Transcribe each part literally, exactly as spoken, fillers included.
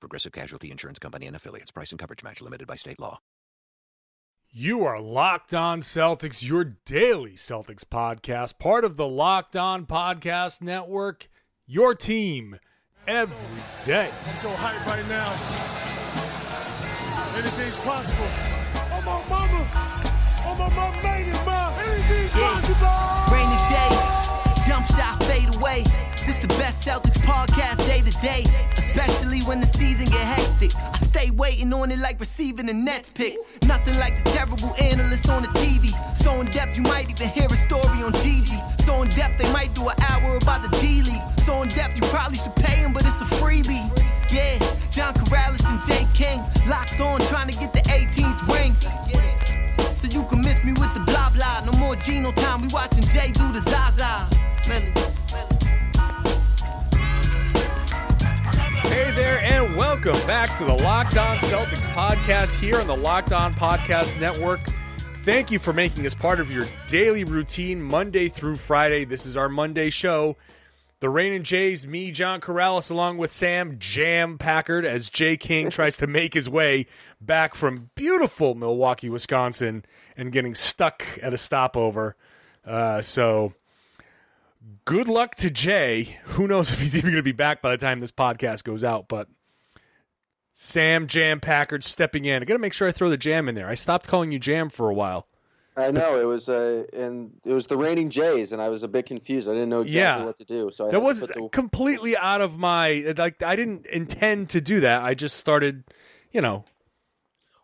Progressive Casualty Insurance Company and Affiliates. Price and coverage match limited by state law. You are Locked On Celtics, your daily Celtics podcast, part of the Locked On Podcast Network, your team every day. I'm so hyped right now. Anything's possible. Oh, my mama. Oh, my mama made it, ma. Anything's possible. Rainy days. Jump shot fade away. This the best Celtics podcast day to day, especially when the season get hectic. I stay waiting on it like receiving a Nets pick. Nothing like the terrible analysts on the T V. So in depth you might even hear a story on Gigi. So in depth they might do an hour about the D-League. So in depth you probably should pay him, but it's a freebie. Yeah, John Corrales and Jay King locked on trying to get the eighteenth ring. So you can miss me with the blah blah. No more Geno time. We watching Jay do the Zaza. Mellies. Hey there, and welcome back to the Locked On Celtics podcast here on the Locked On Podcast Network. Thank you for making this part of your daily routine Monday through Friday. This is our Monday show. The Rain and Jays, me, John Corrales, along with Sam Jam Packard, as Jay King tries to make his way back from beautiful Milwaukee, Wisconsin, and getting stuck at a stopover. Uh, so... Good luck to Jay. Who knows if he's even going to be back by the time this podcast goes out, but Sam Jam Packard stepping in. I got to make sure I throw the Jam in there. I stopped calling you Jam for a while. I know. It was uh, and it was the Raining Jays, and I was a bit confused. I didn't know exactly yeah. what to do. So I That was the... completely out of my – like I didn't intend to do that. I just started, you know.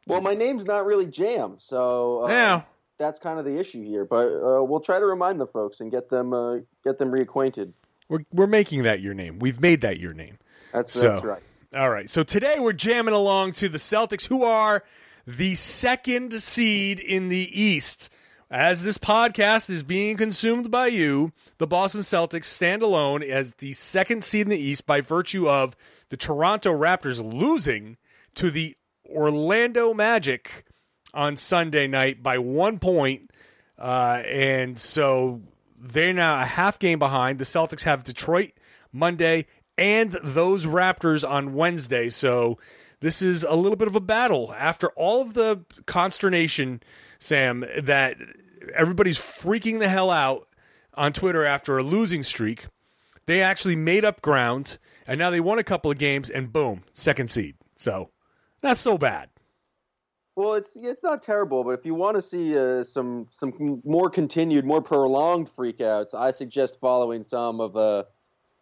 Well, my name's not really Jam, so uh... – yeah. That's kind of the issue here, but uh, we'll try to remind the folks and get them uh, get them reacquainted. We're we're making that your name. We've made that your name. That's, so, that's right. All right. So today we're jamming along to the Celtics, who are the second seed in the East. As this podcast is being consumed by you, the Boston Celtics stand alone as the second seed in the East by virtue of the Toronto Raptors losing to the Orlando Magic on Sunday night by one point. Uh, and so they're now a half game behind. The Celtics have Detroit Monday and those Raptors on Wednesday. So this is a little bit of a battle after all of the consternation, Sam, that everybody's freaking the hell out on Twitter after a losing streak. They actually made up ground and now they won a couple of games and boom, second seed. So not so bad. Well, it's it's not terrible, but if you want to see uh, some some more continued, more prolonged freakouts, I suggest following some of uh,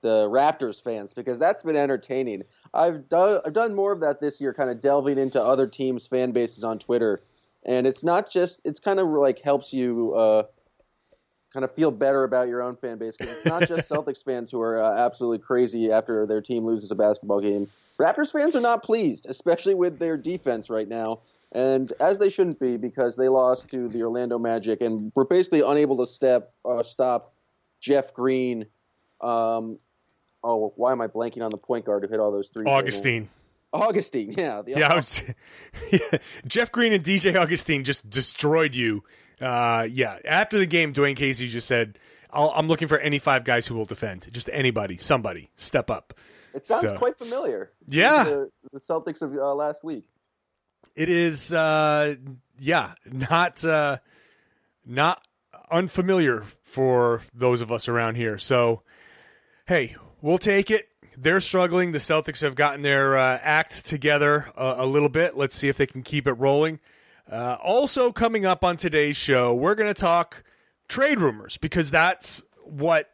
the Raptors fans because that's been entertaining. I've done I've done more of that this year, kind of delving into other teams' fan bases on Twitter, and it's not just it's kind of like helps you uh, kind of feel better about your own fan base because it's not just Celtics fans who are uh, absolutely crazy after their team loses a basketball game. Raptors fans are not pleased, especially with their defense right now. And as they shouldn't be, because they lost to the Orlando Magic and were basically unable to step uh, stop Jeff Green. Um, oh, why am I blanking on the point guard who hit all those threes? Augustine. Right Augustine, yeah. The yeah, was, yeah. Jeff Green and D J Augustine just destroyed you. Uh, yeah. After the game, Dwayne Casey just said, I'll, I'm looking for any five guys who will defend. Just anybody, somebody, step up. It sounds so. quite familiar. Yeah. The, the Celtics of uh, last week. It is, uh, yeah, not uh, not unfamiliar for those of us around here. So, hey, we'll take it. They're struggling. The Celtics have gotten their uh, act together a, a little bit. Let's see if they can keep it rolling. Uh, also coming up on today's show, we're going to talk trade rumors because that's what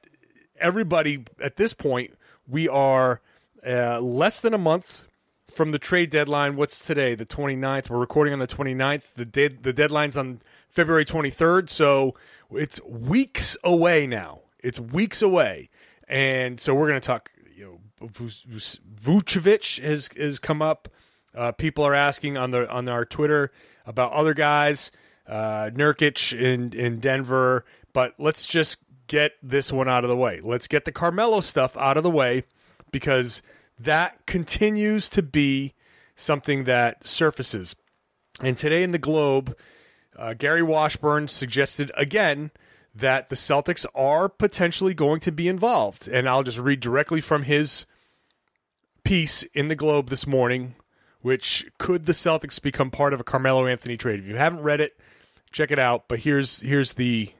everybody at this point, we are uh, less than a month from the trade deadline. What's today? The twenty-ninth. We're recording on the twenty-ninth. The de- the deadline's on February twenty-third, so it's weeks away now. It's weeks away. And so we're going to talk, you know, Vucevic has, has come up. Uh, people are asking on the on our Twitter about other guys, uh, Nurkic in, in Denver. But let's just get this one out of the way. Let's get the Carmelo stuff out of the way, because that continues to be something that surfaces. And today in the Globe, uh, Gary Washburn suggested again that the Celtics are potentially going to be involved. And I'll just read directly from his piece in the Globe this morning, which could the Celtics become part of a Carmelo Anthony trade? If you haven't read it, check it out. But here's here's the,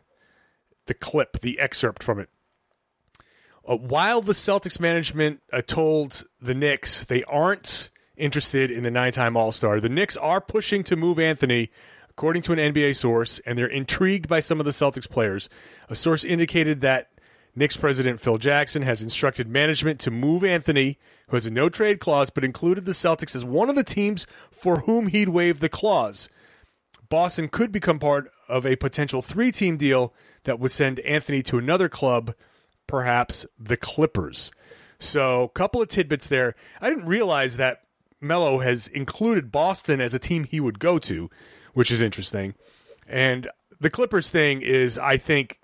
the clip, the excerpt from it. Uh, while the Celtics management uh, told the Knicks they aren't interested in the nine-time All-Star, the Knicks are pushing to move Anthony, according to an N B A source, and they're intrigued by some of the Celtics players. A source indicated that Knicks president Phil Jackson has instructed management to move Anthony, who has a no-trade clause, but included the Celtics as one of the teams for whom he'd waive the clause. Boston could become part of a potential three-team deal that would send Anthony to another club, perhaps the Clippers. So, a couple of tidbits there. I didn't realize that Melo has included Boston as a team he would go to, which is interesting. And the Clippers thing is, I think,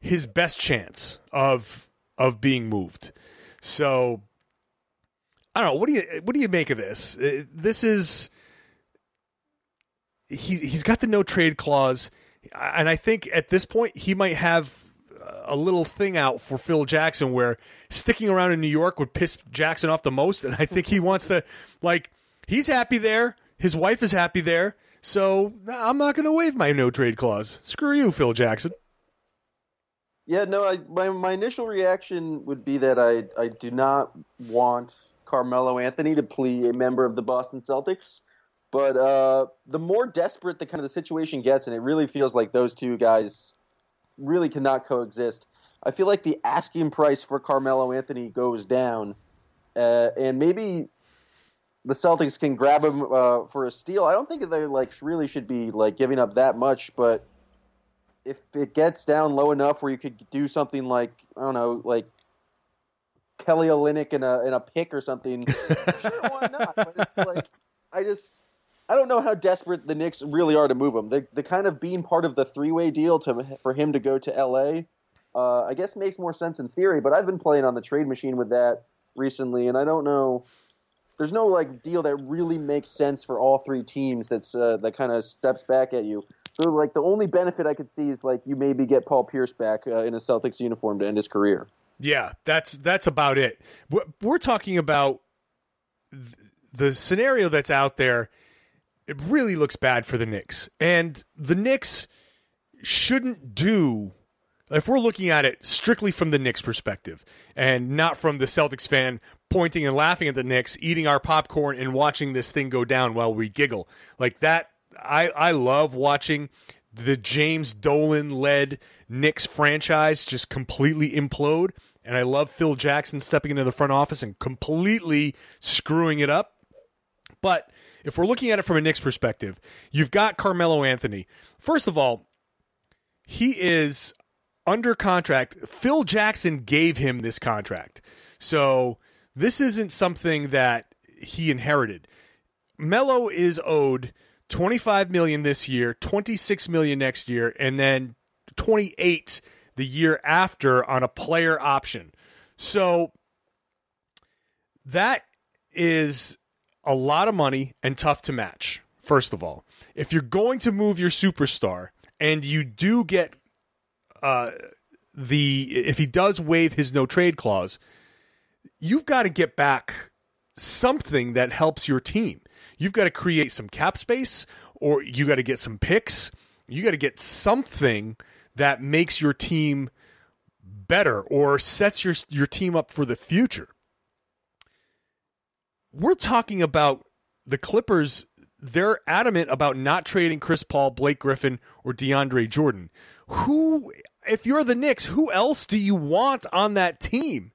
his best chance of of being moved. So I don't know. What do you what do you make of this? This is he he's got the no trade clause, and I think at this point he might have a little thing out for Phil Jackson where sticking around in New York would piss Jackson off the most. And I think he wants to, like, he's happy there. His wife is happy there. So I'm not going to waive my no trade clause. Screw you, Phil Jackson. Yeah, no, I, my, my initial reaction would be that I, I do not want Carmelo Anthony to plea a member of the Boston Celtics. But uh, the more desperate the kind of the situation gets, and it really feels like those two guys really cannot coexist. I feel like the asking price for Carmelo Anthony goes down, uh, and maybe the Celtics can grab him uh, for a steal. I don't think they like really should be like giving up that much, but if it gets down low enough where you could do something like, I don't know, like Kelly Olynyk in a in a pick or something, sure, why not? But it's like I just. I don't know how desperate the Knicks really are to move him. The the kind of being part of the three-way deal to for him to go to L A, uh, I guess makes more sense in theory, but I've been playing on the trade machine with that recently, and I don't know. There's no like deal that really makes sense for all three teams that's uh, that kind of steps back at you. So like the only benefit I could see is like you maybe get Paul Pierce back uh, in a Celtics uniform to end his career. Yeah, that's that's about it. We're talking about the scenario that's out there. It really looks bad for the Knicks. And the Knicks shouldn't do, if we're looking at it strictly from the Knicks perspective and not from the Celtics fan pointing and laughing at the Knicks, eating our popcorn and watching this thing go down while we giggle. Like that, I, I love watching the James Dolan-led Knicks franchise just completely implode. And I love Phil Jackson stepping into the front office and completely screwing it up. But if we're looking at it from a Knicks perspective, you've got Carmelo Anthony. First of all, he is under contract. Phil Jackson gave him this contract. So this isn't something that he inherited. Melo is owed twenty-five million dollars this year, twenty-six million dollars next year, and then twenty-eight million dollars the year after on a player option. So that is a lot of money and tough to match, first of all. If you're going to move your superstar and you do get uh, the – if he does waive his no-trade clause, you've got to get back something that helps your team. You've got to create some cap space, or you got to get some picks. You got to get something that makes your team better or sets your your team up for the future. We're talking about the Clippers. They're adamant about not trading Chris Paul, Blake Griffin, or DeAndre Jordan. Who, if you're the Knicks, who else do you want on that team?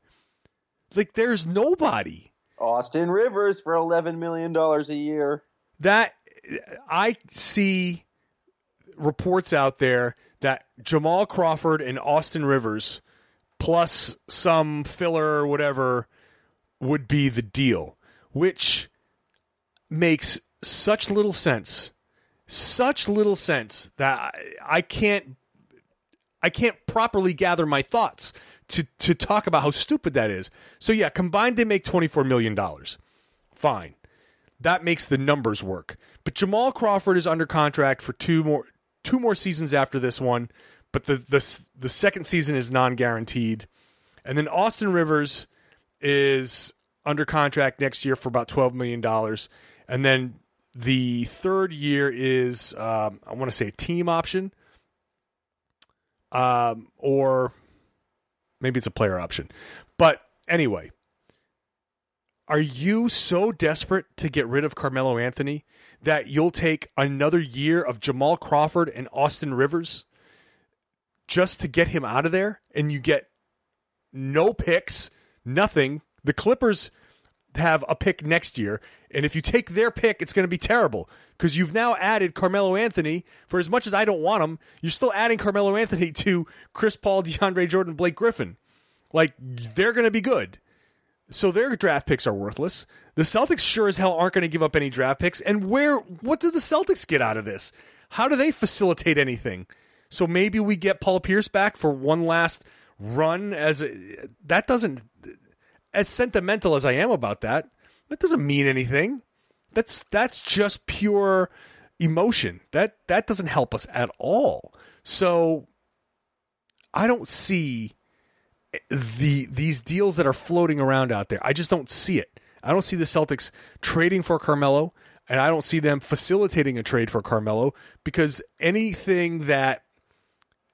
Like, there's nobody. Austin Rivers for eleven million dollars a year. That, I see reports out there that Jamal Crawford and Austin Rivers, plus some filler or whatever, would be the deal. Which makes such little sense, such little sense that I, I can't, I can't properly gather my thoughts to to talk about how stupid that is. So yeah, combined they make twenty-four million dollars. Fine. That makes the numbers work. But Jamal Crawford is under contract for two more two more seasons after this one, but the the, the second season is non-guaranteed. And then Austin Rivers is under contract next year for about twelve million dollars. And then the third year is, um, I want to say, a team option. Um, or maybe it's a player option. But anyway, are you so desperate to get rid of Carmelo Anthony that you'll take another year of Jamal Crawford and Austin Rivers just to get him out of there? And you get no picks, nothing. The Clippers have a pick next year, and if you take their pick, it's going to be terrible because you've now added Carmelo Anthony. For as much as I don't want him, you're still adding Carmelo Anthony to Chris Paul, DeAndre Jordan, Blake Griffin. Like, they're going to be good. So their draft picks are worthless. The Celtics sure as hell aren't going to give up any draft picks. And where, what do the Celtics get out of this? How do they facilitate anything? So maybe we get Paul Pierce back for one last run. As a, that doesn't, as sentimental as I am about that, that doesn't mean anything. That's that's just pure emotion. That that doesn't help us at all. So I don't see the these deals that are floating around out there. I just don't see it. I don't see the Celtics trading for Carmelo, and I don't see them facilitating a trade for Carmelo, because anything that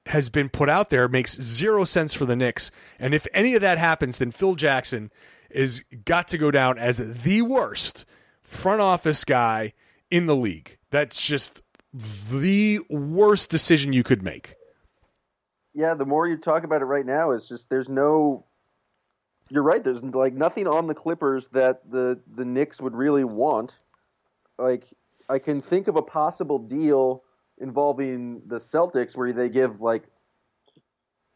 has been put out there makes zero sense for the Knicks. And if any of that happens, then Phil Jackson is got to go down as the worst front office guy in the league. That's just the worst decision you could make. Yeah, the more you talk about it right now, it's just there's no – you're right, there's like nothing on the Clippers that the, the Knicks would really want. Like, I can think of a possible deal – involving the Celtics where they give like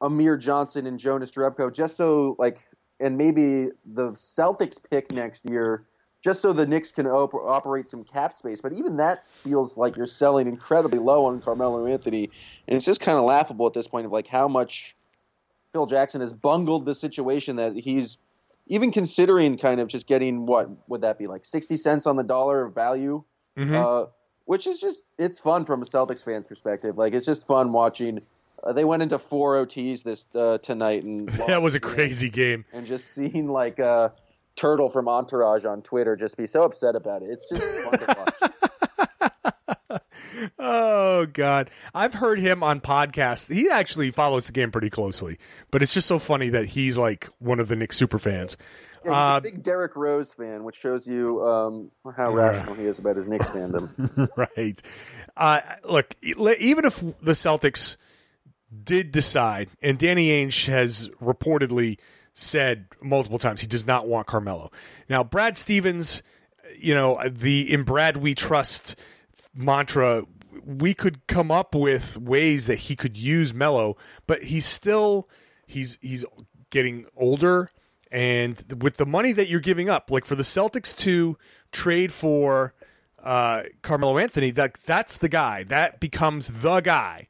Amir Johnson and Jonas Jerebko just so like, and maybe the Celtics pick next year just so the Knicks can op- operate some cap space. But even that feels like you're selling incredibly low on Carmelo Anthony. And it's just kind of laughable at this point of like how much Phil Jackson has bungled the situation that he's even considering kind of just getting, what would that be, like sixty cents on the dollar of value? Mm-hmm. Uh, Which is just, it's fun from a Celtics fan's perspective. Like, it's just fun watching. Uh, they went into four O Ts this uh, tonight. And that was a crazy game. And just seeing, like, uh, Turtle from Entourage on Twitter just be so upset about it. It's just fun to watch. Oh, God. I've heard him on podcasts. He actually follows the game pretty closely. But it's just so funny that he's, like, one of the Knicks super fans. Yeah, he's uh, a big Derrick Rose fan, which shows you um, how rational uh, he is about his Knicks fandom. Right. Uh, look, even if the Celtics did decide, and Danny Ainge has reportedly said multiple times he does not want Carmelo. Now, Brad Stevens, you know, the "in Brad we trust" mantra, we could come up with ways that he could use Melo, but he's still he's he's getting older. And with the money that you're giving up, like for the Celtics to trade for uh, Carmelo Anthony, that that's the guy. That becomes the guy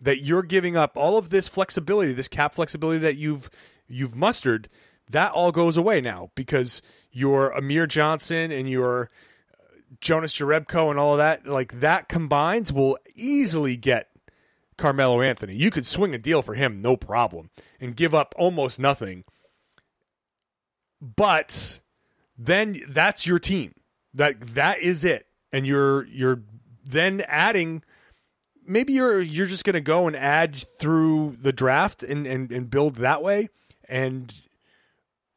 that you're giving up. All of this flexibility, this cap flexibility that you've you've mustered, that all goes away now because your Amir Johnson and your Jonas Jerebko and all of that, like that combined will easily get Carmelo Anthony. You could swing a deal for him, no problem, and give up almost nothing. But then that's your team. That that is it. And you're you're then adding, maybe you're you're just gonna go and add through the draft and, and, and build that way. And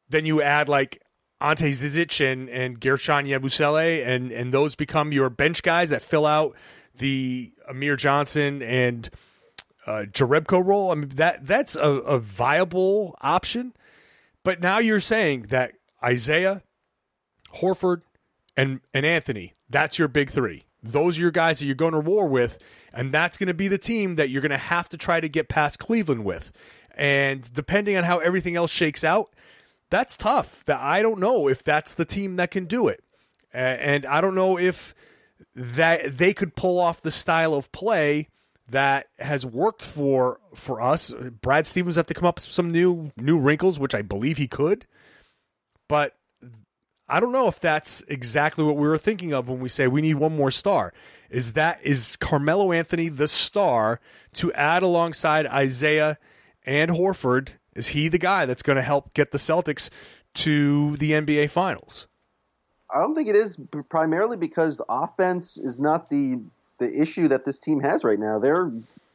then you add like Ante Zizic and, and Gershon Yabusele, and, and those become your bench guys that fill out the Amir Johnson and uh, Jerebko role. I mean that that's a, a viable option. But now you're saying that Isaiah, Horford, and and Anthony, that's your big three. Those are your guys that you're going to war with, and that's going to be the team that you're going to have to try to get past Cleveland with. And depending on how everything else shakes out, that's tough. That I don't know if that's the team that can do it. And I don't know if that they could pull off the style of play that has worked for for us. Brad Stevens have to come up with some new new wrinkles, which I believe he could. But I don't know if that's exactly what we were thinking of when we say we need one more star. Is that is Carmelo Anthony the star to add alongside Isaiah and Horford? Is he the guy that's going to help get the Celtics to the N B A Finals? I don't think it is, primarily because offense is not the the issue that this team has right now. They're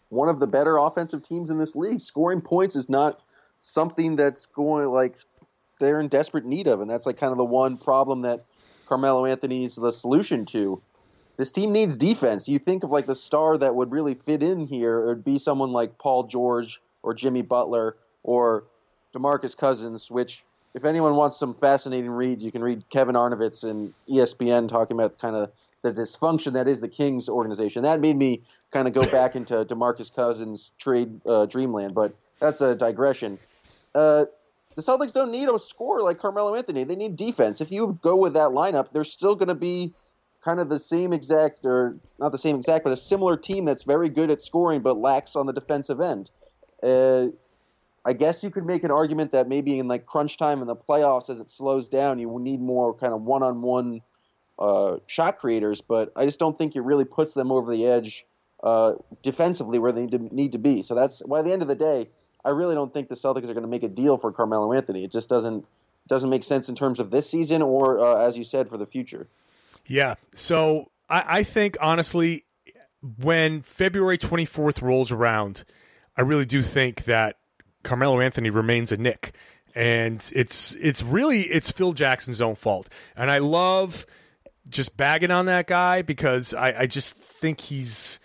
one of the better offensive teams in this league. Scoring points is not something that's going like they're in desperate need of, and that's like kind of the one problem that Carmelo Anthony's the solution to. This team needs defense. You think of like the star that would really fit in here, it would be someone like Paul George or Jimmy Butler or DeMarcus Cousins, which if anyone wants some fascinating reads, you can read Kevin Arnovitz and E S P N talking about kind of the dysfunction that is the Kings organization. That made me kind of go back into DeMarcus Cousins trade uh, dreamland, but that's a digression. Uh, the Celtics don't need a scorer like Carmelo Anthony. They need defense. If you go with that lineup, they're still going to be kind of the same exact, or not the same exact, but a similar team that's very good at scoring but lacks on the defensive end. Uh, I guess you could make an argument that maybe in like crunch time in the playoffs, as it slows down, you need more kind of one-on-one Uh, shot creators, but I just don't think it really puts them over the edge uh, defensively where they need to, need to be. So that's why, at the end of the day, I really don't think the Celtics are going to make a deal for Carmelo Anthony. It just doesn't doesn't make sense in terms of this season or, uh, as you said, for the future. Yeah. So I, I think, honestly, when February twenty-fourth rolls around, I really do think that Carmelo Anthony remains a Knick, and it's it's really it's Phil Jackson's own fault. And I love just bagging on that guy because I, I just think he's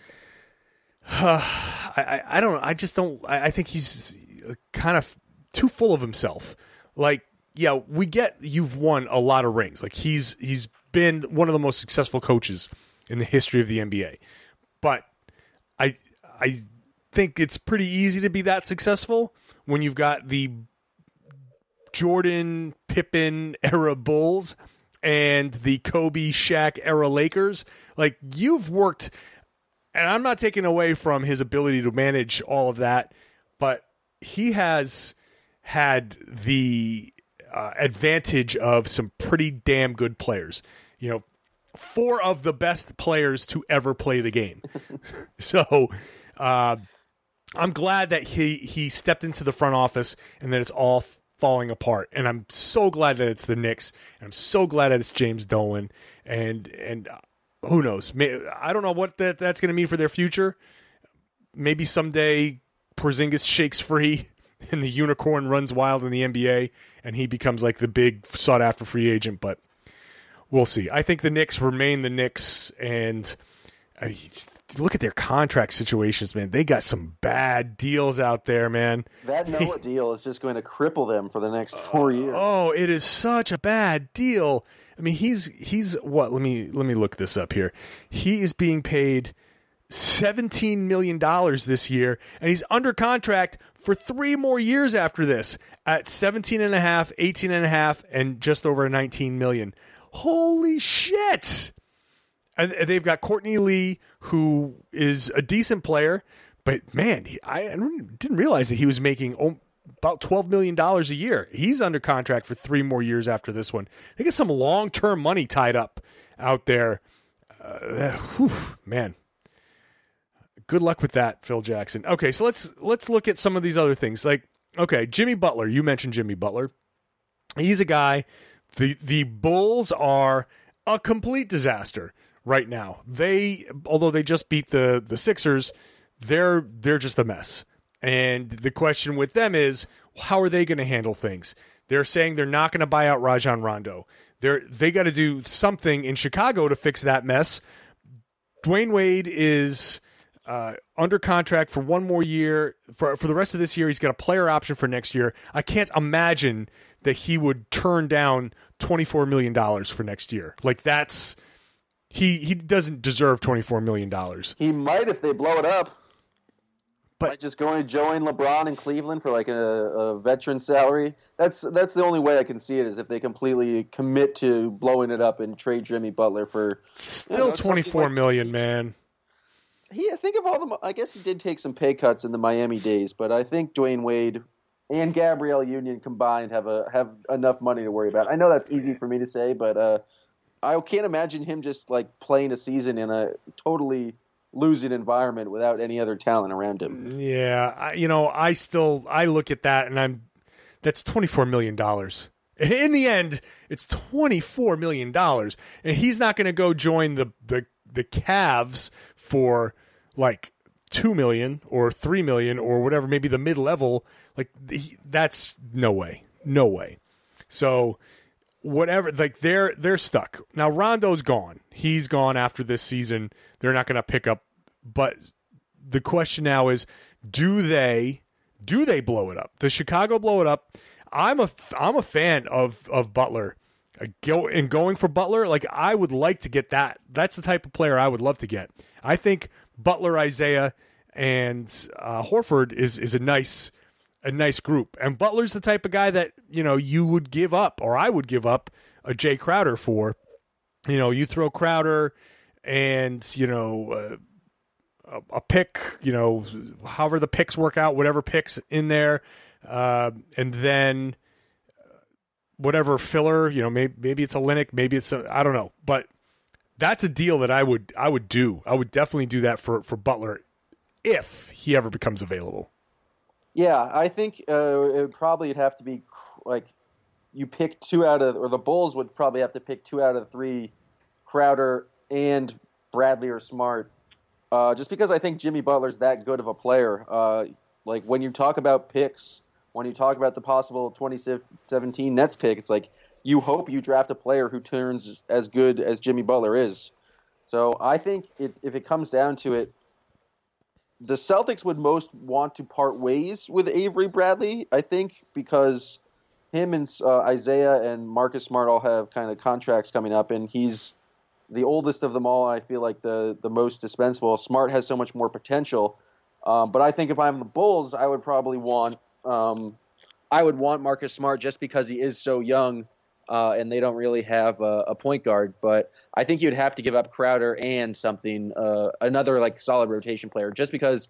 uh, I, I don't I just don't I, I think he's kind of too full of himself. Like, yeah, we get you've won a lot of rings. Like he's he's been one of the most successful coaches in the history of the N B A. But I I think it's pretty easy to be that successful when you've got the Jordan Pippen era Bulls and the Kobe Shaq era Lakers. Like, you've worked, and I'm not taking away from his ability to manage all of that, but he has had the uh, advantage of some pretty damn good players. You know, four of the best players to ever play the game. So uh, I'm glad that he, he stepped into the front office and that it's all f- falling apart, and I'm so glad that it's the Knicks, and I'm so glad that it's James Dolan, and and who knows, I don't know what that, that's going to mean for their future. Maybe someday Porzingis shakes free and the unicorn runs wild in the N B A and he becomes like the big sought after free agent, but we'll see. I think the Knicks remain the Knicks, and I mean, look at their contract situations, man. They got some bad deals out there, man. That Noah deal is just going to cripple them for the next four years. Oh, it is such a bad deal. I mean, he's he's what? Let me let me look this up here. He is being paid seventeen million dollars this year, and he's under contract for three more years after this at seventeen and a half, eighteen and a half, and just over nineteen million dollars. Holy shit! And they've got Courtney Lee, who is a decent player, but man, he, I didn't realize that he was making about twelve million dollars a year. He's under contract for three more years after this one. They get some long-term money tied up out there. Uh, whew, man, good luck with that, Phil Jackson. Okay, so let's let's look at some of these other things. Like, okay, Jimmy Butler. You mentioned Jimmy Butler. He's a guy. The the Bulls are a complete disaster right now. They, although they just beat the, the Sixers, they're they're just a mess. And the question with them is, how are they going to handle things? They're saying they're not going to buy out Rajon Rondo. They're they got to do something in Chicago to fix that mess. Dwayne Wade is uh, under contract for one more year. For for the rest of this year, he's got a player option for next year. I can't imagine that he would turn down twenty-four million dollars for next year. Like, that's... He he doesn't deserve twenty-four million dollars. He might if they blow it up. But like just going to join LeBron in Cleveland for like a, a veteran salary. That's that's the only way I can see it, is if they completely commit to blowing it up and trade Jimmy Butler for still you know, twenty-four million dollars, man. He think of all the. I guess he did take some pay cuts in the Miami days, but I think Dwayne Wade and Gabrielle Union combined have a have enough money to worry about. I know that's easy for me to say, but uh, I can't imagine him just like playing a season in a totally losing environment without any other talent around him. Yeah, I, you know, I still I look at that and I'm that's twenty-four million dollars. In the end, it's twenty-four million dollars, and he's not going to go join the the the Cavs for like two million dollars or three million dollars or whatever, maybe the mid-level. Like he, that's no way. No way. So whatever, like they're they're stuck. Now Rondo's gone. He's gone after this season. They're not going to pick up. But the question now is, do they do they blow it up? Does Chicago blow it up? I'm a I'm a fan of of Butler. I go and going for Butler, like I would like to get that. That's the type of player I would love to get. I think Butler, Isaiah, and uh, Horford is is a nice. A nice group. And Butler's the type of guy that, you know, you would give up, or I would give up a Jay Crowder for. You know, you throw Crowder and, you know, uh, a, a pick, you know, however the picks work out, whatever picks in there. Uh, and then whatever filler, you know, maybe, maybe it's a Linick, maybe it's a, I don't know, but that's a deal that I would, I would do. I would definitely do that for, for Butler if he ever becomes available. Yeah, I think uh, it would probably have to be like you pick two out of – or the Bulls would probably have to pick two out of three, Crowder and Bradley or Smart, uh, just because I think Jimmy Butler's that good of a player. Uh, like when you talk about picks, when you talk about the possible twenty seventeen Nets pick, it's like you hope you draft a player who turns as good as Jimmy Butler is. So I think it, if it comes down to it, the Celtics would most want to part ways with Avery Bradley, I think, because him and uh, Isaiah and Marcus Smart all have kind of contracts coming up, and he's the oldest of them all, and I feel like the, the most dispensable. Smart has so much more potential. Um, but I think if I'm the Bulls, I would probably want um, I would want Marcus Smart just because he is so young uh, and they don't really have a, a point guard. But I think you'd have to give up Crowder and something, uh, another like solid rotation player, just because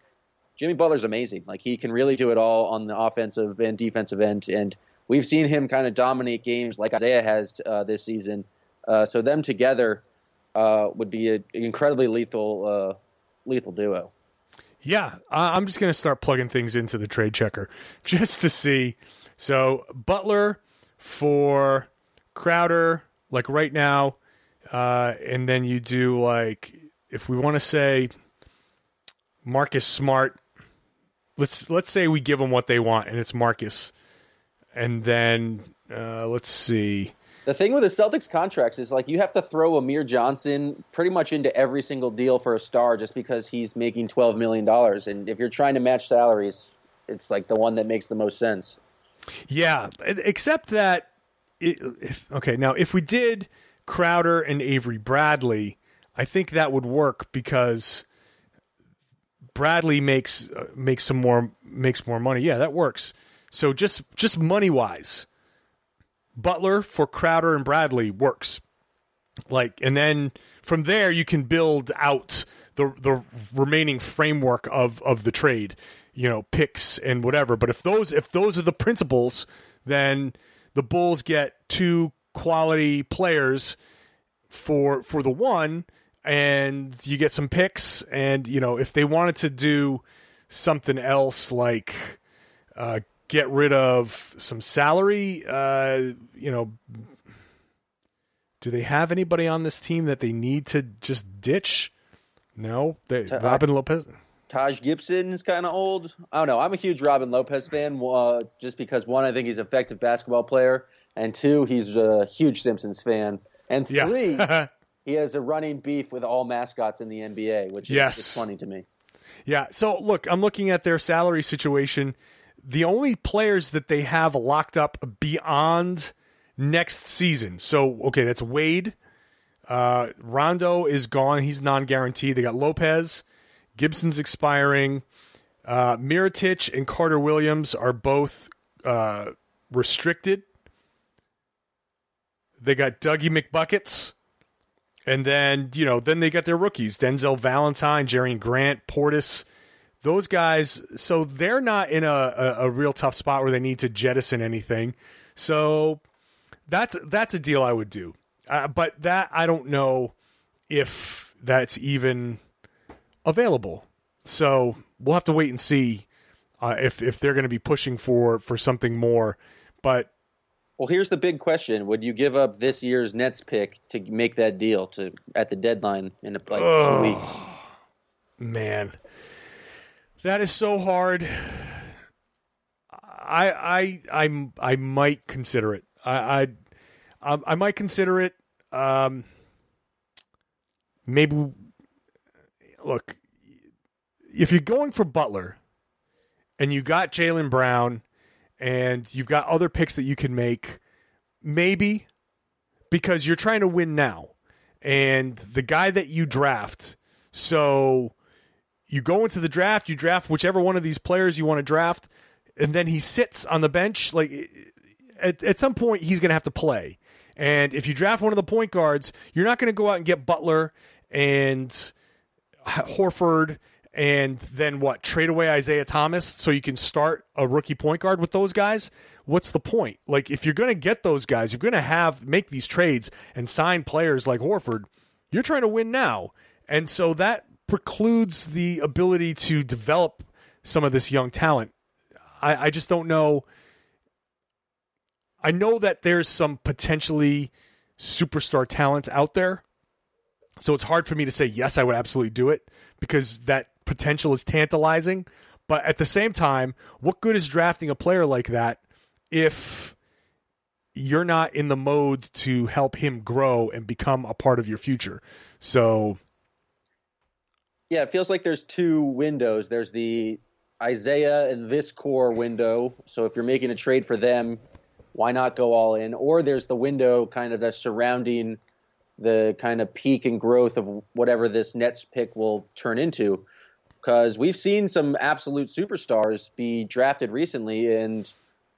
Jimmy Butler's amazing. Like he can really do it all on the offensive and defensive end. And we've seen him kind of dominate games like Isaiah has uh, this season. Uh, so them together uh, would be a, an incredibly lethal, uh, lethal duo. Yeah. I'm just going to start plugging things into the trade checker just to see. So Butler for Crowder, like right now, Uh, and then you do, like, if we want to say Marcus Smart, let's let's say we give them what they want, and it's Marcus. And then uh, let's see. The thing with the Celtics contracts is, like, you have to throw Amir Johnson pretty much into every single deal for a star just because he's making twelve million dollars. And if you're trying to match salaries, it's, like, the one that makes the most sense. Yeah, except that it, if, okay, now if we did – Crowder and Avery Bradley, I think that would work because Bradley makes uh, makes some more makes more money. Yeah, that works. So just just money wise, Butler for Crowder and Bradley works. Like, and then from there you can build out the the remaining framework of of the trade, you know, picks and whatever. But if those if those are the principles, then the Bulls get two quality players for for the one, and you get some picks. And, you know, if they wanted to do something else, like uh get rid of some salary, uh you know, do they have anybody on this team that they need to just ditch? No, they Ta- Robin Lopez Taj Gibson is kind of old. I don't know. I'm a huge Robin Lopez fan, uh just because, one, I think he's an effective basketball player, and two, he's a huge Simpsons fan. And three, yeah. He has a running beef with all mascots in the N B A, which is yes. just funny to me. Yeah, so look, I'm looking at their salary situation. The only players that they have locked up beyond next season. So, okay, that's Wade. Uh, Rondo is gone. He's non-guaranteed. They got Lopez. Gibson's expiring. Uh, Mirotić and Carter Williams are both uh, restricted. They got Dougie McBuckets. And then, you know, then they got their rookies, Denzel Valentine, Jerian Grant, Portis. Those guys, so they're not in a, a, a real tough spot where they need to jettison anything. So that's that's a deal I would do. Uh, but that, I don't know if that's even available. So we'll have to wait and see uh, if, if they're going to be pushing for, for something more. But well, here's the big question. Would you give up this year's Nets pick to make that deal to at the deadline in like oh, two weeks? Man. That is so hard. I I I I might consider it. I I, I might consider it. Um, maybe look, if you're going for Butler, and you got Jaylen Brown, and you've got other picks that you can make, maybe because you're trying to win now, and the guy that you draft, so. You go into the draft, you draft whichever one of these players you want to draft, and then he sits on the bench. Like at, at some point, he's going to have to play. And if you draft one of the point guards, you're not going to go out and get Butler and Horford and then what? Trade away Isaiah Thomas so you can start a rookie point guard with those guys? What's the point? Like if you're going to get those guys, you're going to have make these trades and sign players like Horford. You're trying to win now. And so that precludes the ability to develop some of this young talent. I, I just don't know. I know that there's some potentially superstar talent out there. So it's hard for me to say, yes, I would absolutely do it because that potential is tantalizing. But at the same time, what good is drafting a player like that if you're not in the mode to help him grow and become a part of your future? So yeah, it feels like there's two windows. There's the Isaiah and this core window. So if you're making a trade for them, why not go all in? Or there's the window kind of that's surrounding the kind of peak and growth of whatever this Nets pick will turn into. Because we've seen some absolute superstars be drafted recently, and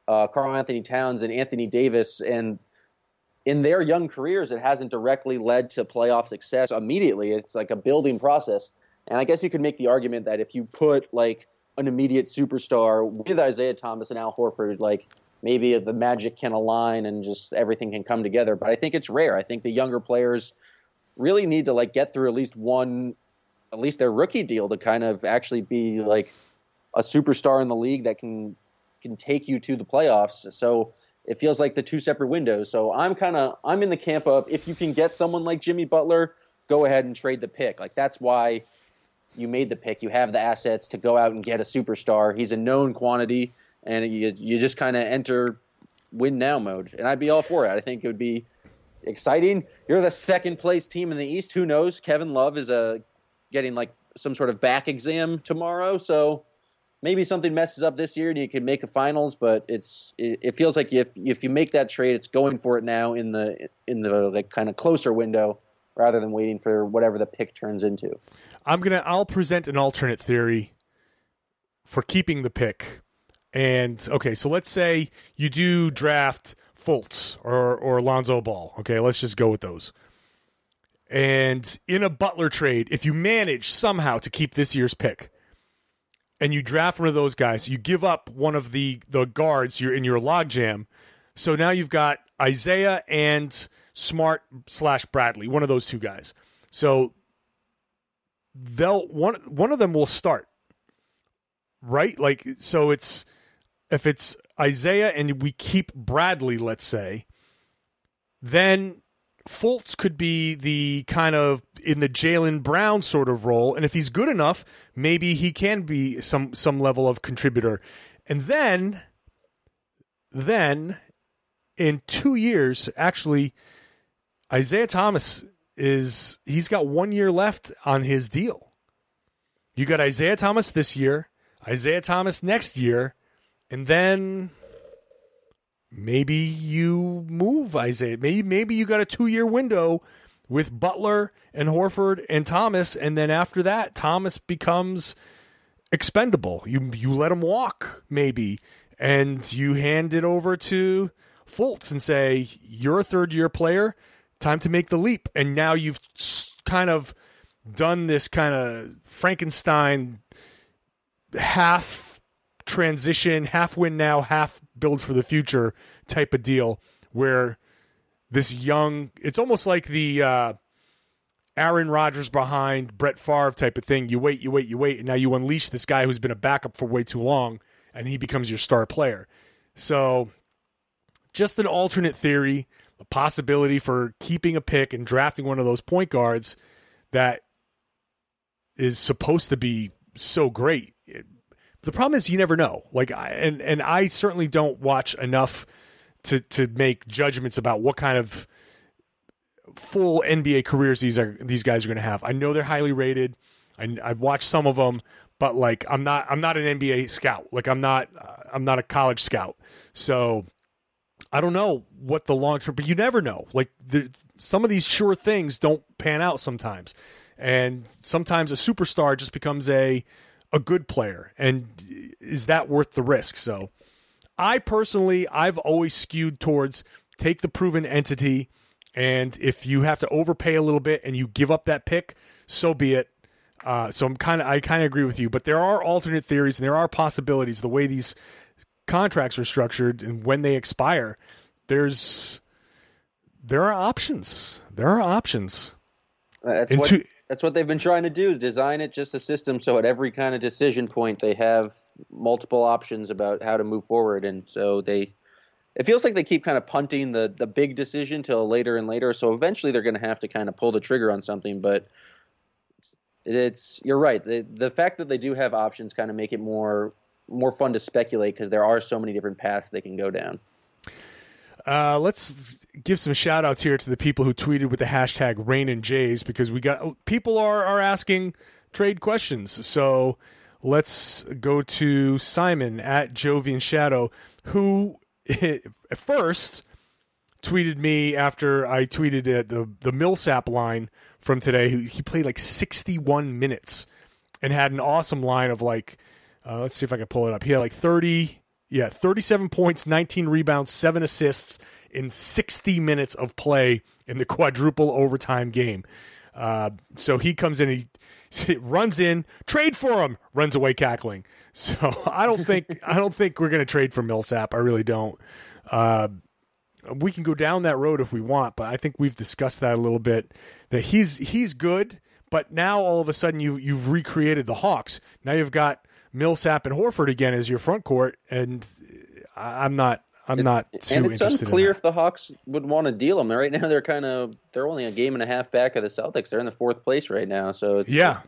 uh, Karl-Anthony Towns and Anthony Davis. And in their young careers, it hasn't directly led to playoff success immediately. It's like a building process. And I guess you could make the argument that if you put like an immediate superstar with Isaiah Thomas and Al Horford, like maybe the magic can align and just everything can come together. But I think it's rare. I think the younger players really need to like get through at least one, at least their rookie deal to kind of actually be like a superstar in the league that can can take you to the playoffs. So it feels like the two separate windows. So I'm kind of I'm in the camp of if you can get someone like Jimmy Butler, go ahead and trade the pick. Like that's why you made the pick. You have the assets to go out and get a superstar. He's a known quantity, and you you just kind of enter win now mode. And I'd be all for it. I think it would be exciting. You're the second place team in the East. Who knows? Kevin Love is a getting like some sort of back exam tomorrow, so maybe something messes up this year and you can make the finals. But it's it, it feels like if if you make that trade, it's going for it now in the in the like kind of closer window, rather than waiting for whatever the pick turns into. I'm going to, I'll present an alternate theory for keeping the pick. And okay, so let's say you do draft Fultz or, or Lonzo Ball. Okay. Let's just go with those. And in a Butler trade, if you manage somehow to keep this year's pick and you draft one of those guys, you give up one of the, the guards you're in your logjam. So now you've got Isaiah and Smart slash Bradley, one of those two guys. So they'll one one of them will start, right? Like so, it's if it's Isaiah and we keep Bradley, let's say, then Fultz could be the kind of in the Jaylen Brown sort of role, and if he's good enough, maybe he can be some some level of contributor, and then then in two years, actually. Isaiah Thomas is he's got one year left on his deal. You got Isaiah Thomas this year, Isaiah Thomas next year, and then maybe you move Isaiah. Maybe maybe you got a two-year window with Butler and Horford and Thomas, and then after that, Thomas becomes expendable. You you let him walk, maybe, and you hand it over to Fultz and say, you're a third-year player, time to make the leap. And now you've kind of done this kind of Frankenstein half transition, half win now, half build for the future type of deal where this young, it's almost like the uh, Aaron Rodgers behind Brett Favre type of thing. You wait, you wait, you wait, and now you unleash this guy who's been a backup for way too long, and he becomes your star player. So just an alternate theory, a possibility for keeping a pick and drafting one of those point guards that is supposed to be so great. It, the problem is you never know. Like, I, and and I certainly don't watch enough to to make judgments about what kind of full N B A careers these are these guys are going to have. I know they're highly rated. I, I've watched some of them, but like I'm not I'm not an N B A scout. Like I'm not uh, I'm not a college scout. So I don't know what the long term, but you never know. Like there, some of these sure things don't pan out sometimes, and sometimes a superstar just becomes a a good player, and is that worth the risk? So I personally, I've always skewed towards take the proven entity, and if you have to overpay a little bit and you give up that pick, so be it. Uh, so I'm kind of I kind of agree with you, but there are alternate theories and there are possibilities. The way these contracts are structured and when they expire, there's there are options. There are options. Uh, that's, and what, to, that's what they've been trying to do, design it just a system so at every kind of decision point they have multiple options about how to move forward. And so they it feels like they keep kind of punting the, the big decision till later and later. So eventually they're going to have to kind of pull the trigger on something. But it's you're right. The, the fact that they do have options kind of make it more – more fun to speculate because there are so many different paths they can go down. Uh, let's give some shout outs here to the people who tweeted with the hashtag Rain and Jays, because we got people are, are asking trade questions. So let's go to Simon at Jovian Shadow, who at first tweeted me after I tweeted at the, the Millsap line from today. He played like sixty-one minutes and had an awesome line of like, Uh, let's see if I can pull it up. He had like thirty, yeah, thirty-seven points, nineteen rebounds, seven assists in sixty minutes of play in the quadruple overtime game. Uh, so he comes in, he, he runs in, trade for him, runs away cackling. So I don't think I don't think we're going to trade for Millsap. I really don't. Uh, we can go down that road if we want, but I think we've discussed that a little bit. That he's he's good, but now all of a sudden you you've recreated the Hawks. Now you've got Millsap and Horford again as your front court, and I'm not, I'm not too interested in that. And it's unclear if the Hawks would want to deal them. Right now, they're kind of, they're only a game and a half back of the Celtics. They're in the fourth place right now, so it's, yeah,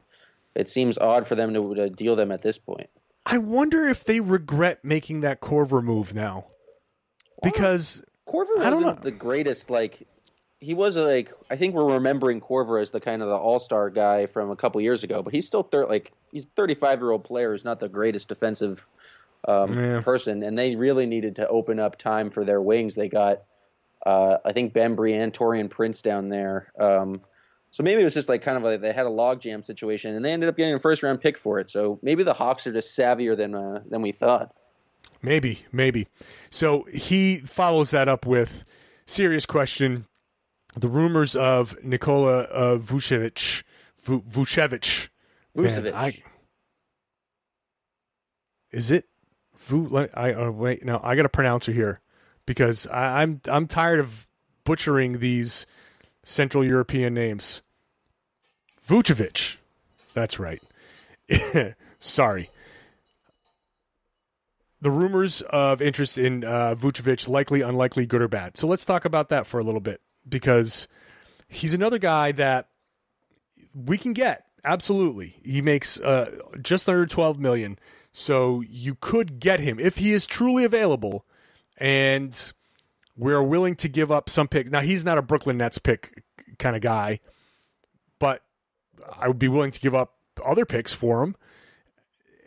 it seems odd for them to, to deal them at this point. I wonder if they regret making that Korver move now, because well, Korver wasn't the greatest. Like he was like, I think we're remembering Korver as the kind of the all-star guy from a couple years ago, but he's still thir- like. He's a thirty-five-year-old player who's not the greatest defensive um, yeah. person, and they really needed to open up time for their wings. They got, uh, I think, Bembry and Torian Prince down there. Um, so maybe it was just like kind of like they had a logjam situation, and they ended up getting a first-round pick for it. So maybe the Hawks are just savvier than uh, than we thought. Maybe, maybe. So he follows that up with serious question: the rumors of Nikola uh, Vucevic, v- Vucevic. Man, I, is it? I uh, wait. No, I got a pronouncer here because I, I'm I'm tired of butchering these Central European names. Vucevic, that's right. Sorry. The rumors of interest in uh, Vucevic, likely, unlikely, good or bad. So let's talk about that for a little bit because he's another guy that we can get. Absolutely. He makes uh, just under twelve million dollars, so you could get him if he is truly available, and we're willing to give up some pick. Now, he's not a Brooklyn Nets pick kind of guy, but I would be willing to give up other picks for him,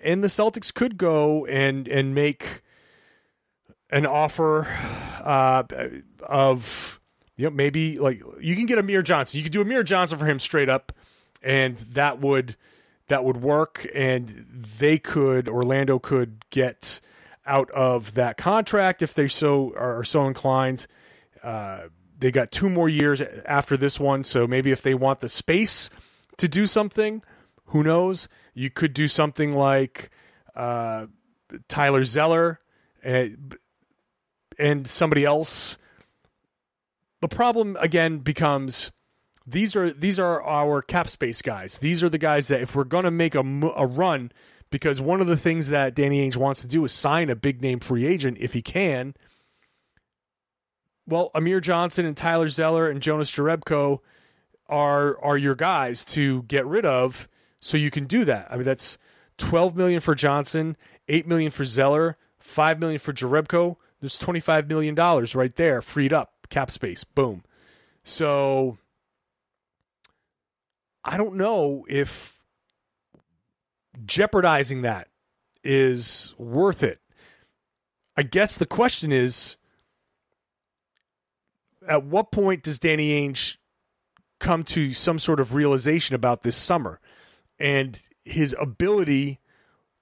and the Celtics could go and, and make an offer uh, of you know, maybe like you can get Amir Johnson. You could do Amir Johnson for him straight up, and that would that would work, and they could, Orlando could get out of that contract if they so are so inclined. Uh, they got two more years after this one, so maybe if they want the space to do something, who knows? You could do something like uh, Tyler Zeller and, and somebody else. The problem again becomes these are these are our cap space guys. These are the guys that if we're going to make a, a run, because one of the things that Danny Ainge wants to do is sign a big name free agent if he can. Well, Amir Johnson and Tyler Zeller and Jonas Jerebko are are your guys to get rid of, so you can do that. I mean, that's twelve million dollars for Johnson, eight million dollars for Zeller, five million dollars for Jerebko. There's twenty-five million dollars right there freed up. Cap space, boom. So I don't know if jeopardizing that is worth it. I guess the question is, at what point does Danny Ainge come to some sort of realization about this summer and his ability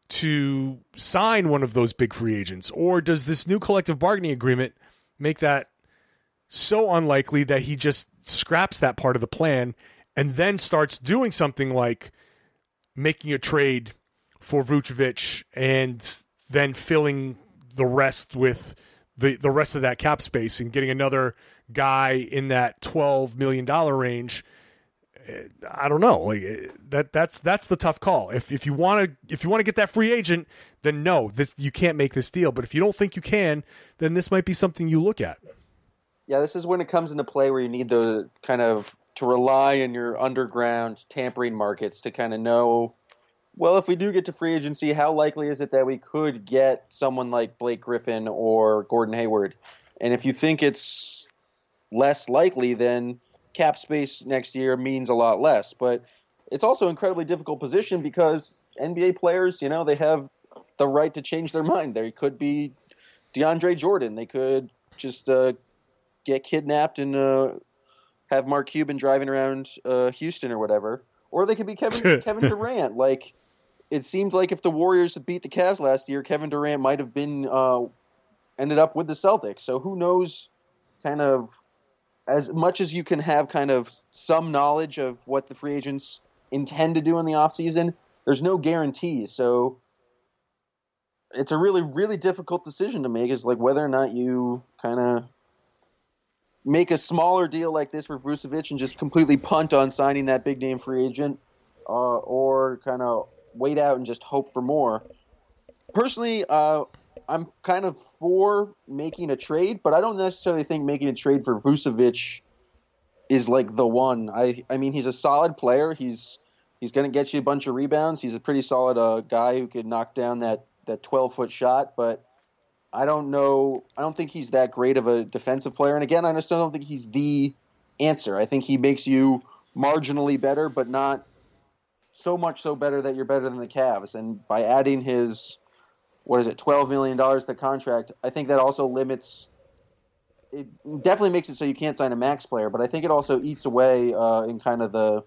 to sign one of those big free agents? Or does this new collective bargaining agreement make that so unlikely that he just scraps that part of the plan and then starts doing something like making a trade for Vucevic and then filling the rest with the, the rest of that cap space and getting another guy in that twelve million dollars range? I don't know. Like that, that's, that's the tough call. If, if you want to, if you want to get that free agent, then no, this, you can't make this deal. But if you don't think you can, then this might be something you look at. Yeah, this is when it comes into play where you need the kind of to rely on your underground tampering markets to kind of know, well, if we do get to free agency, how likely is it that we could get someone like Blake Griffin or Gordon Hayward? And if you think it's less likely, then cap space next year means a lot less. But it's also an incredibly difficult position because N B A players, you know, they have the right to change their mind. They could be DeAndre Jordan. They could just uh, – get kidnapped and uh, have Mark Cuban driving around uh, Houston or whatever. Or they could be Kevin Kevin Durant. Like, it seemed like if the Warriors had beat the Cavs last year, Kevin Durant might have been uh, ended up with the Celtics. So who knows, kind of, as much as you can have kind of some knowledge of what the free agents intend to do in the offseason, there's no guarantees. So it's a really, really difficult decision to make, is like whether or not you kind of make a smaller deal like this for Vucevic and just completely punt on signing that big name free agent, uh, or kind of wait out and just hope for more. Personally, uh, I'm kind of for making a trade, but I don't necessarily think making a trade for Vucevic is like the one. I, I mean, he's a solid player. He's he's going to get you a bunch of rebounds. He's a pretty solid uh, guy who could knock down that that twelve-foot shot, but I don't know. I don't think he's that great of a defensive player. And again, I just don't think he's the answer. I think he makes you marginally better, but not so much so better that you're better than the Cavs. And by adding his, what is it, twelve million dollars to the contract, I think that also limits – it definitely makes it so you can't sign a max player, but I think it also eats away uh, in kind of the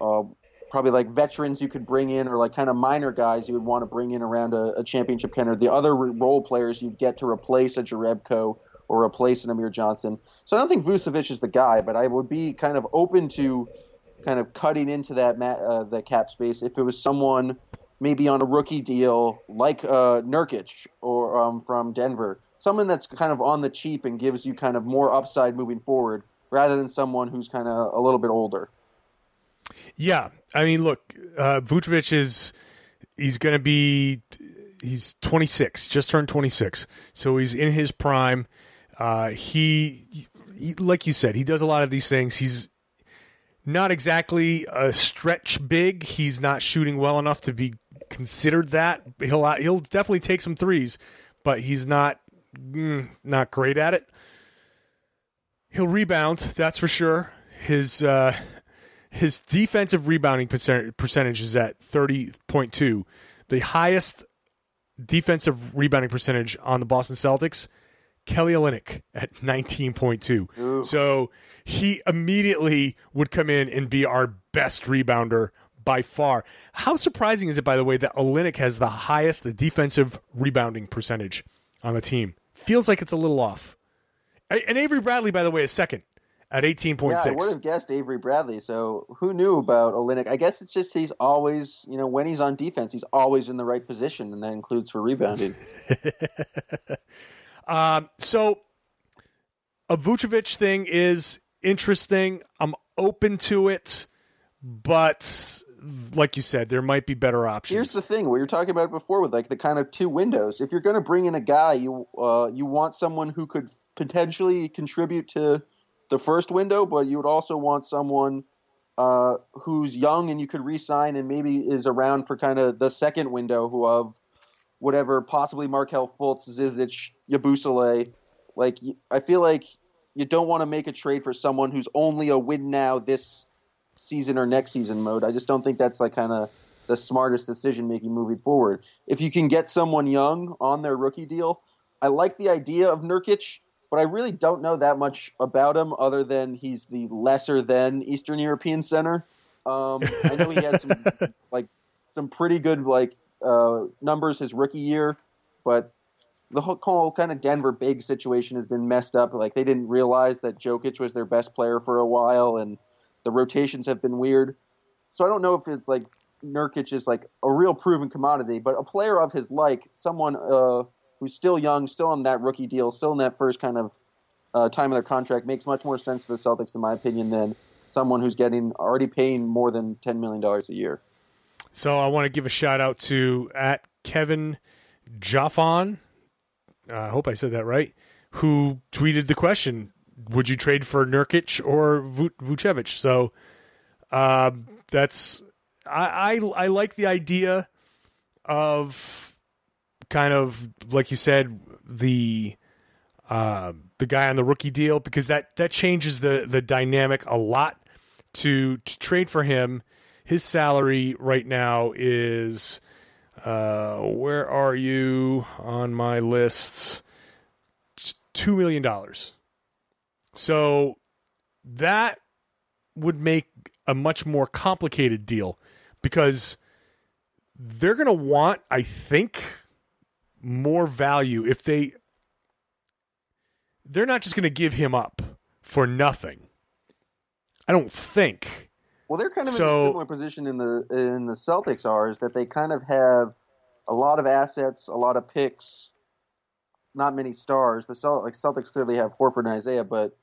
uh, – probably like veterans you could bring in, or like kind of minor guys you would want to bring in around a, a championship contender, the other role players you'd get to replace a Jerebko or replace an Amir Johnson. So I don't think Vucevic is the guy, but I would be kind of open to kind of cutting into that uh, the cap space if it was someone maybe on a rookie deal like uh, Nurkic or um, from Denver, someone that's kind of on the cheap and gives you kind of more upside moving forward rather than someone who's kind of a little bit older. Yeah, I mean, look, uh, Vucevic is, he's going to be, he's twenty-six, just turned twenty-six. So he's in his prime. Uh, he, he, like you said, he does a lot of these things. He's not exactly a stretch big. He's not shooting well enough to be considered that. He'll, he'll definitely take some threes, but he's not, mm, not great at it. He'll rebound, that's for sure. His, uh, His defensive rebounding percentage is at thirty point two, the highest defensive rebounding percentage on the Boston Celtics. Kelly Olynyk at nineteen point two. Ooh. So he immediately would come in and be our best rebounder by far. How surprising is it, by the way, that Olynyk has the highest defensive rebounding percentage on the team? Feels like it's a little off. And Avery Bradley, by the way, is second at eighteen point six. Yeah, I would have guessed Avery Bradley, so who knew about Olynyk? I guess it's just he's always, you know, when he's on defense, he's always in the right position, and that includes for rebounding. um, so a Vucevic thing is interesting. I'm open to it, but like you said, there might be better options. Here's the thing: we were talking about it before with like the kind of two windows. If you're going to bring in a guy, you uh, you want someone who could potentially contribute to the first window, but you would also want someone uh, who's young and you could re-sign and maybe is around for kind of the second window, who of whatever, possibly Markelle Fultz, Zizic, Yabusele. Like, I feel like you don't want to make a trade for someone who's only a win now this season or next season mode. I just don't think that's like kind of the smartest decision making moving forward. If you can get someone young on their rookie deal, I like the idea of Nurkic, but I really don't know that much about him other than he's the lesser than Eastern European center. Um, I know he had some like some pretty good like uh, numbers his rookie year, but the whole kind of Denver big situation has been messed up. Like, they didn't realize that Jokic was their best player for a while, and the rotations have been weird. So I don't know if it's like Nurkic is like a real proven commodity, but a player of his like, someone uh, who's still young, still on that rookie deal, still in that first kind of uh, time of their contract, makes much more sense to the Celtics, in my opinion, than someone who's getting already paying more than ten million dollars a year. So I want to give a shout out to at Kevin Jaffon. Uh, I hope I said that right, who tweeted the question, would you trade for Nurkic or Vucevic? So uh, that's I, I I like the idea of kind of, like you said, the uh, the guy on the rookie deal, because that, that changes the, the dynamic a lot. To, to trade for him, his salary right now is – Uh, where are you on my list? two million dollars. So that would make a much more complicated deal, because they're going to want, I think, more value if they, they're not just going to give him up for nothing. I don't think. Well, they're kind of so, in a similar position in the in the Celtics are, is that they kind of have a lot of assets, a lot of picks, not many stars. The Celt- like Celtics clearly have Horford and Isaiah, but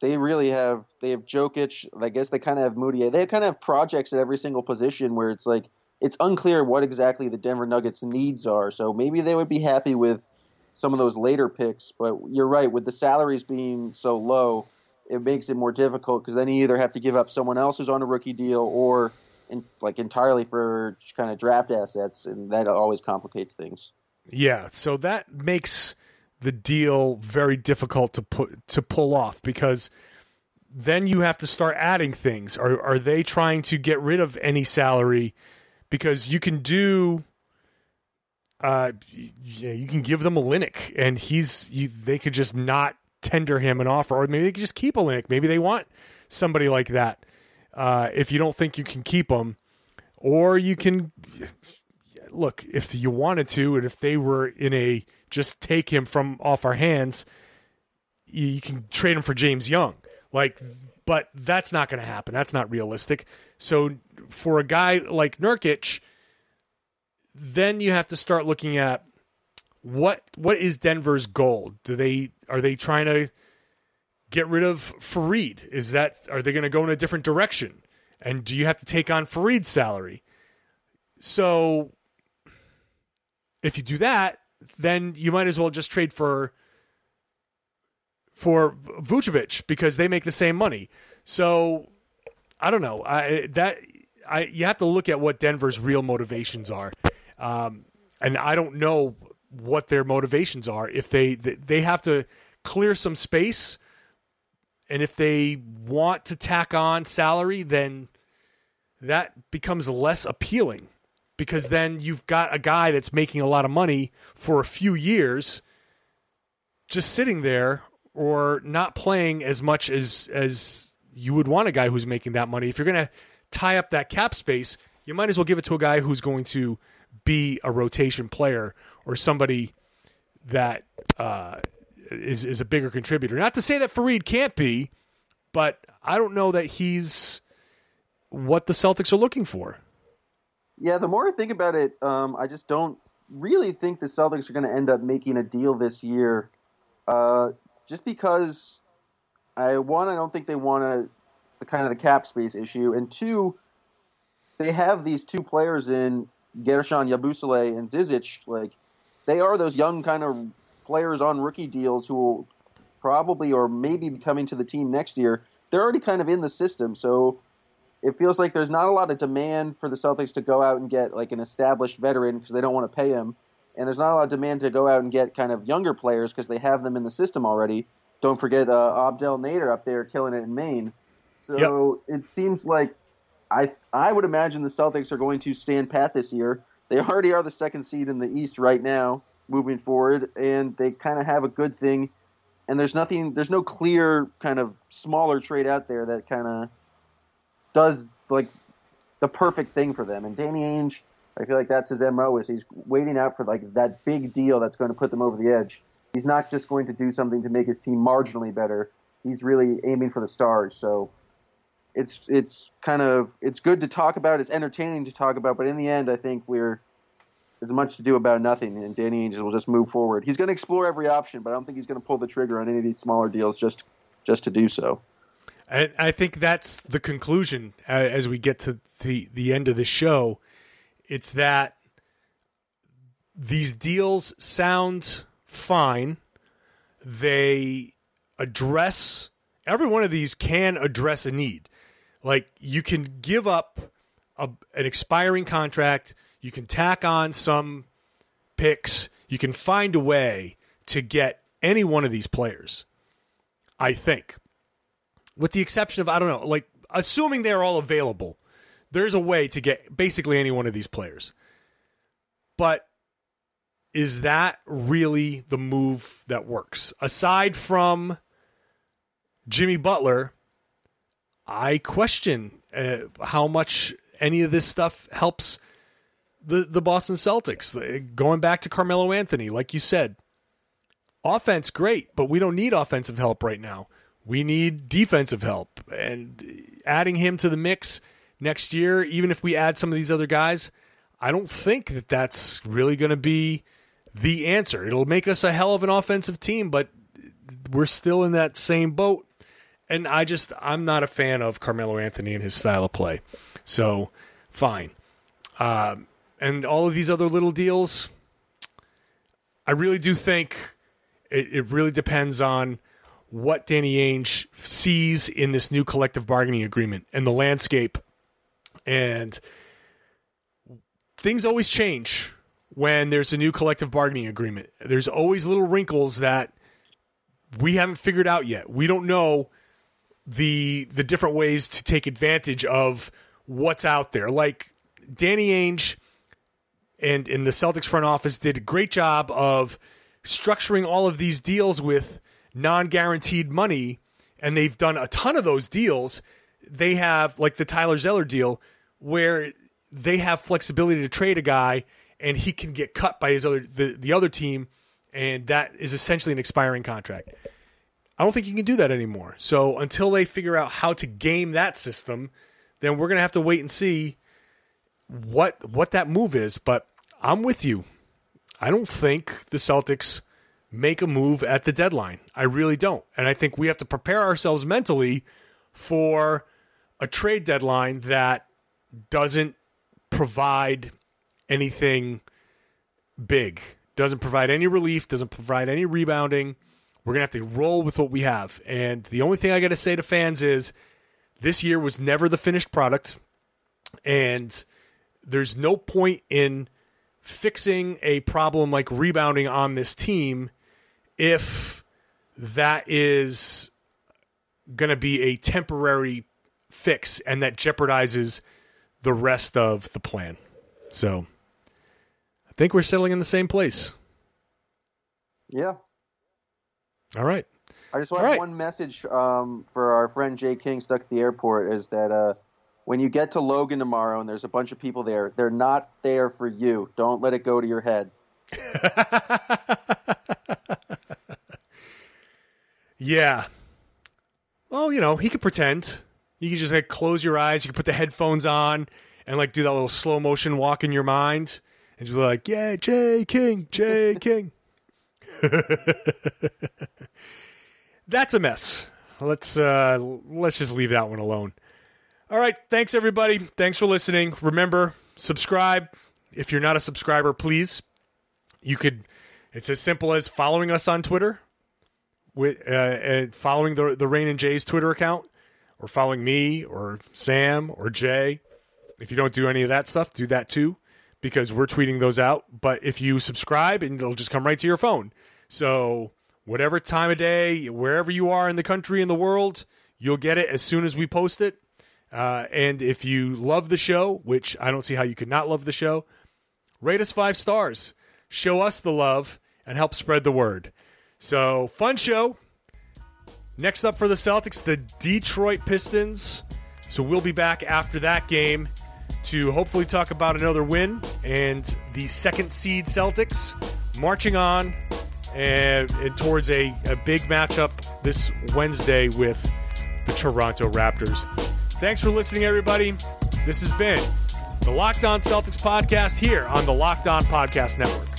they really have they have Jokic. I guess they kind of have Moody. They kind of have projects at every single position where it's like it's unclear what exactly the Denver Nuggets' needs are. So maybe they would be happy with some of those later picks. But you're right, with the salaries being so low, it makes it more difficult, because then you either have to give up someone else who's on a rookie deal or in, like entirely for kind of draft assets, and that always complicates things. Yeah, so that makes the deal very difficult to put to pull off, because then you have to start adding things. Are are they trying to get rid of any salary? Because you can do uh yeah, you can give them Olynyk, and he's you, they could just not tender him an offer, or maybe they could just keep Olynyk. Maybe they want somebody like that. Uh, if you don't think you can keep him, or you can look, if you wanted to, and if they were in a, just take him from off our hands, you can trade him for James Young. Like, but that's not going to happen. That's not realistic. So for a guy like Nurkic, then you have to start looking at, What what is Denver's goal? Do they are they trying to get rid of Fareed? Is that are they going to go in a different direction? And do you have to take on Fareed's salary? So if you do that, then you might as well just trade for for Vucevic, because they make the same money. So I don't know. I that I you have to look at what Denver's real motivations are, um, and I don't know what their motivations are. If they they have to clear some space, and if they want to tack on salary, then that becomes less appealing, because then you've got a guy that's making a lot of money for a few years just sitting there or not playing as much as as you would want a guy who's making that money. If you're going to tie up that cap space, you might as well give it to a guy who's going to be a rotation player or somebody that uh, is is a bigger contributor. Not to say that Fareed can't be, but I don't know that he's what the Celtics are looking for. Yeah, the more I think about it, um, I just don't really think the Celtics are going to end up making a deal this year, uh, just because I one, I don't think they want to the kind of the cap space issue, and two, they have these two players in Gershon Yabusele and Zizic. Like, they are those young kind of players on rookie deals who will probably or maybe be coming to the team next year. They're already kind of in the system, so it feels like there's not a lot of demand for the Celtics to go out and get like an established veteran because they don't want to pay him. And there's not a lot of demand to go out and get kind of younger players because they have them in the system already. Don't forget uh, Abdel Nader up there killing it in Maine. So yep. It seems like I I would imagine the Celtics are going to stand pat this year. They already are the second seed in the East right now moving forward, and they kind of have a good thing. And there's nothing, there's no clear kind of smaller trade out there that kind of does like the perfect thing for them. And Danny Ainge, I feel like that's his M O, is he's waiting out for like that big deal that's going to put them over the edge. He's not just going to do something to make his team marginally better. He's really aiming for the stars. So it's it's kind of it's good to talk about. It's entertaining to talk about. But in the end, I think we're there's much to do about nothing. And Danny Ainge will just move forward. He's going to explore every option, but I don't think he's going to pull the trigger on any of these smaller deals just just to do so. And I think that's the conclusion as we get to the, the end of the show. It's that these deals sound fine. They address – every one of these can address a need. Like, you can give up a, an expiring contract. You can tack on some picks. You can find a way to get any one of these players, I think. With the exception of, I don't know, like, assuming they're all available, there's a way to get basically any one of these players. But is that really the move that works? Aside from Jimmy Butler, I question uh, how much any of this stuff helps the, the Boston Celtics. Going back to Carmelo Anthony, like you said, offense, great, but we don't need offensive help right now. We need defensive help, and adding him to the mix next year, even if we add some of these other guys, I don't think that that's really going to be the answer. It'll make us a hell of an offensive team, but we're still in that same boat. And I just, I'm not a fan of Carmelo Anthony and his style of play. So fine. Um, and all of these other little deals, I really do think it, it really depends on what Danny Ainge sees in this new collective bargaining agreement and the landscape. And things always change when there's a new collective bargaining agreement. There's always little wrinkles that we haven't figured out yet. We don't know the the different ways to take advantage of what's out there. Like, Danny Ainge and, and the Celtics front office did a great job of structuring all of these deals with non-guaranteed money, and they've done a ton of those deals. They have, like the Tyler Zeller deal, where they have flexibility to trade a guy and he can get cut by his other the, the other team, and that is essentially an expiring contract. I don't think you can do that anymore. So until they figure out how to game that system, then we're going to have to wait and see what what that move is. But I'm with you. I don't think the Celtics make a move at the deadline. I really don't. And I think we have to prepare ourselves mentally for a trade deadline that doesn't provide anything big, doesn't provide any relief, doesn't provide any rebounding. We're going to have to roll with what we have. And the only thing I got to say to fans is this year was never the finished product, and there's no point in fixing a problem like rebounding on this team if that is going to be a temporary fix and that jeopardizes the rest of the plan. So I think we're settling in the same place. Yeah. All right. I just want right. one message um, for our friend Jay King stuck at the airport is that uh, when you get to Logan tomorrow and there's a bunch of people there, they're not there for you. Don't let it go to your head. Yeah. Well, you know, he could pretend. You could just like close your eyes. You could put the headphones on and like do that little slow motion walk in your mind and just be like, yeah, Jay King, Jay King. That's a mess. Let's uh, let's just leave that one alone. All right. Thanks, everybody. Thanks for listening. Remember, subscribe. If you're not a subscriber, please. You could. It's as simple as following us on Twitter, with uh, and following the the Rain and Jay's Twitter account, or following me or Sam or Jay. If you don't do any of that stuff, do that too, because we're tweeting those out. But if you subscribe, and it'll just come right to your phone. So whatever time of day, wherever you are in the country, in the world, you'll get it as soon as we post it. Uh, and if you love the show, which I don't see how you could not love the show, rate us five stars, show us the love, and help spread the word. So, fun show. Next up for the Celtics, the Detroit Pistons. So we'll be back after that game to hopefully talk about another win and the second seed Celtics marching on and, and towards a, a big matchup this Wednesday with the Toronto Raptors. Thanks for listening, everybody. This has been the Locked On Celtics podcast here on the Locked On Podcast Network.